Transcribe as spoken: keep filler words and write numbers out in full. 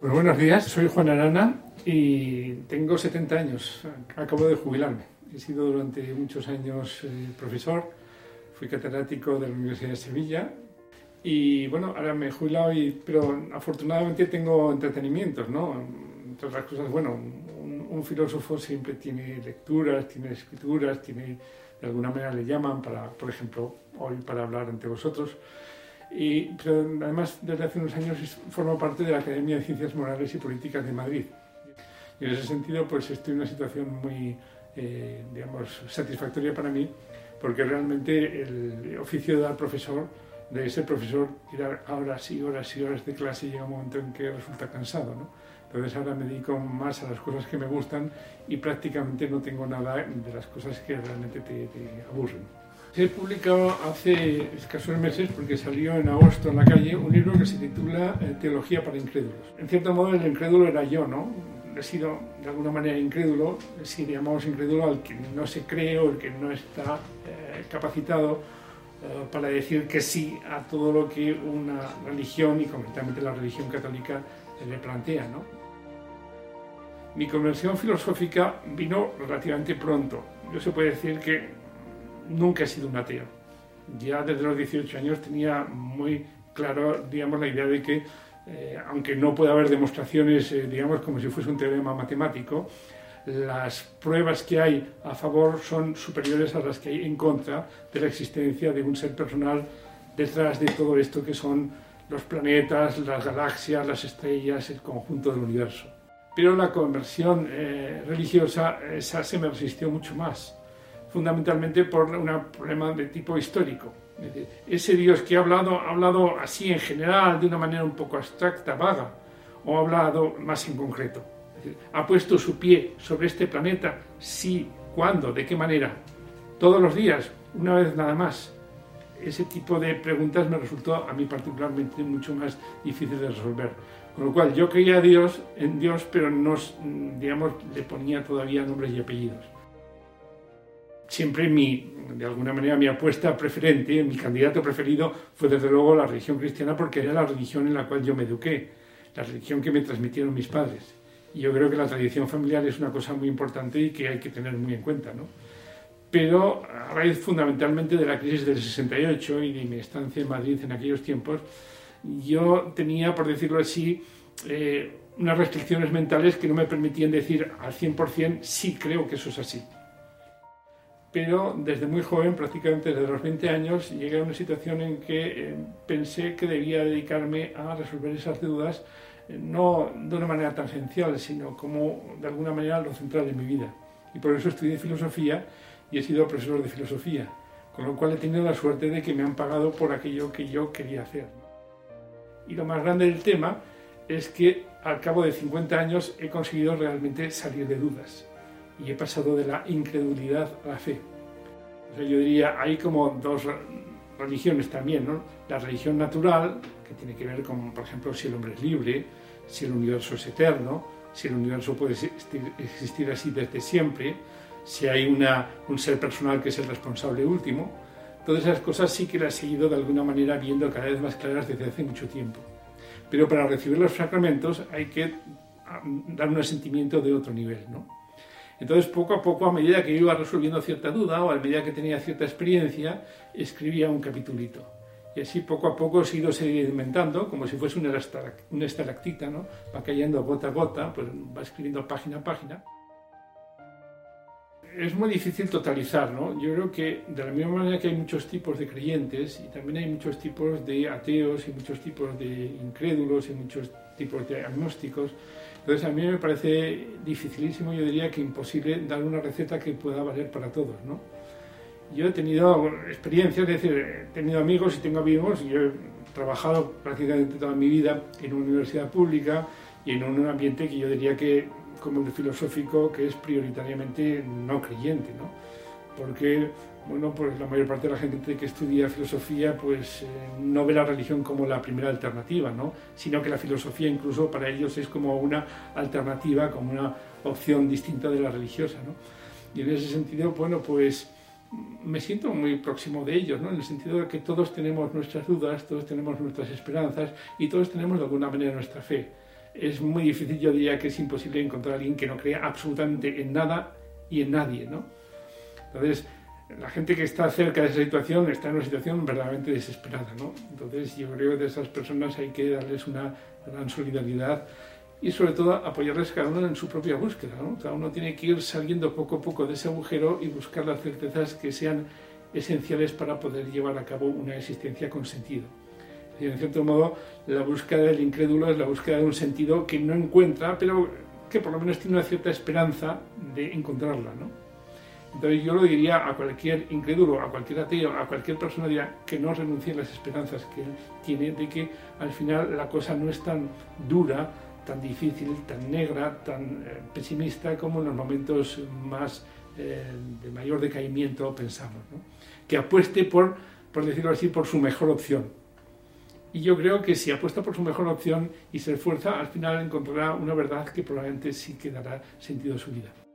Pues buenos días, soy Juan Arana y tengo setenta años, acabo de jubilarme. He sido durante muchos años eh, profesor, fui catedrático de la Universidad de Sevilla y bueno, ahora me he jubilado, y, pero afortunadamente tengo entretenimientos, ¿no? Entre otras cosas, bueno, un, un filósofo siempre tiene lecturas, tiene escrituras, tiene, de alguna manera le llaman para, por ejemplo, hoy para hablar ante vosotros. Y, pero además, desde hace unos años formo parte de la Academia de Ciencias Morales y Políticas de Madrid. Y en ese sentido, pues estoy en una situación muy, eh, digamos, satisfactoria para mí, porque realmente el oficio de dar profesor, de ser profesor, ir a horas y horas y horas de clase, llega un momento en que resulta cansado, ¿no? Entonces ahora me dedico más a las cosas que me gustan y prácticamente no tengo nada de las cosas que realmente te, te aburren. He publicado hace escasos meses, porque salió en agosto en la calle, un libro que se titula Teología para incrédulos. En cierto modo, el incrédulo era yo, ¿no? He sido de alguna manera incrédulo, si llamamos incrédulo al que no se cree o el que no está eh, capacitado eh, para decir que sí a todo lo que una religión, y concretamente la religión católica, eh, le plantea, ¿no? Mi conversión filosófica vino relativamente pronto. Yo se puede decir que nunca he sido un ateo. Ya desde los dieciocho años tenía muy claro, digamos, la idea de que, eh, aunque no pueda haber demostraciones, eh, digamos, como si fuese un teorema matemático, las pruebas que hay a favor son superiores a las que hay en contra de la existencia de un ser personal detrás de todo esto que son los planetas, las galaxias, las estrellas, el conjunto del universo. Pero la conversión eh, religiosa, esa se me resistió mucho más, fundamentalmente por un problema de tipo histórico. Es decir, ese Dios que ha hablado, ha hablado así en general, de una manera un poco abstracta, vaga, o ha hablado más en concreto. Es decir, ¿ha puesto su pie sobre este planeta? Sí, ¿cuándo? ¿De qué manera? ¿Todos los días? ¿Una vez nada más? Ese tipo de preguntas me resultó a mí particularmente mucho más difícil de resolver. Con lo cual, yo creía a Dios, en Dios, pero no, digamos, le ponía todavía nombres y apellidos. Siempre mi, de alguna manera, mi apuesta preferente, mi candidato preferido fue desde luego la religión cristiana, porque era la religión en la cual yo me eduqué, la religión que me transmitieron mis padres. Y yo creo que la tradición familiar es una cosa muy importante y que hay que tener muy en cuenta, ¿no? Pero a raíz fundamentalmente de la crisis del sesenta y ocho y de mi estancia en Madrid en aquellos tiempos, yo tenía, por decirlo así, eh, unas restricciones mentales que no me permitían decir al cien por cien sí creo que eso es así. Pero desde muy joven, prácticamente desde los veinte años, llegué a una situación en que eh, pensé que debía dedicarme a resolver esas dudas, eh, no de una manera tangencial, sino como de alguna manera lo central de mi vida. Y por eso estudié filosofía y he sido profesor de filosofía, con lo cual he tenido la suerte de que me han pagado por aquello que yo quería hacer. Y lo más grande del tema es que al cabo de cincuenta años he conseguido realmente salir de dudas. Y he pasado de la incredulidad a la fe. O sea, yo diría, hay como dos religiones también, ¿no? La religión natural, que tiene que ver con, por ejemplo, si el hombre es libre, si el universo es eterno, si el universo puede existir, existir así desde siempre, si hay una, un ser personal que es el responsable último. Todas esas cosas sí que las he ido de alguna manera viendo cada vez más claras desde hace mucho tiempo. Pero para recibir los sacramentos hay que dar un asentimiento de otro nivel, ¿no? Entonces, poco a poco, a medida que iba resolviendo cierta duda o a medida que tenía cierta experiencia, escribía un capitulito. Y así, poco a poco, he ido sedimentando, como si fuese una, estalact una estalactita, ¿no? Va cayendo gota a gota, pues va escribiendo página a página. Es muy difícil totalizar, ¿no? Yo creo que, de la misma manera que hay muchos tipos de creyentes, y también hay muchos tipos de ateos, y muchos tipos de incrédulos, y muchos tipos de agnósticos. Entonces, a mí me parece dificilísimo, yo diría que imposible, dar una receta que pueda valer para todos, ¿no? Yo he tenido experiencias, es decir, he tenido amigos y tengo amigos, y yo he trabajado prácticamente toda mi vida en una universidad pública y en un ambiente que yo diría que, como el filosófico, que es prioritariamente no creyente, ¿no? Porque, bueno, pues la mayor parte de la gente que estudia filosofía pues eh, no ve la religión como la primera alternativa, ¿no? Sino que la filosofía incluso para ellos es como una alternativa, como una opción distinta de la religiosa, ¿no? Y en ese sentido, bueno, pues me siento muy próximo de ellos, ¿no? En el sentido de que todos tenemos nuestras dudas, todos tenemos nuestras esperanzas y todos tenemos de alguna manera nuestra fe. es muy difícil, yo diría que es imposible encontrar a alguien que no crea absolutamente en nada y en nadie, ¿no? Entonces, la gente que está cerca de esa situación está en una situación verdaderamente desesperada, ¿no? Entonces, yo creo que de esas personas hay que darles una gran solidaridad y, sobre todo, apoyarles cada uno en su propia búsqueda, ¿no? Cada uno tiene que ir saliendo poco a poco de ese agujero y buscar las certezas que sean esenciales para poder llevar a cabo una existencia con sentido. Y en cierto modo, la búsqueda del incrédulo es la búsqueda de un sentido que no encuentra, pero que por lo menos tiene una cierta esperanza de encontrarla, ¿no? Entonces yo lo diría a cualquier incrédulo, a cualquier ateo, a cualquier persona, diría que no renuncie a las esperanzas que tiene de que al final la cosa no es tan dura, tan difícil, tan negra, tan eh, pesimista como en los momentos más eh, de mayor decaimiento pensamos, ¿no? Que apueste por, por decirlo así, por su mejor opción. Y yo creo que si apuesta por su mejor opción y se esfuerza, al final encontrará una verdad que probablemente sí que dará sentido a su vida.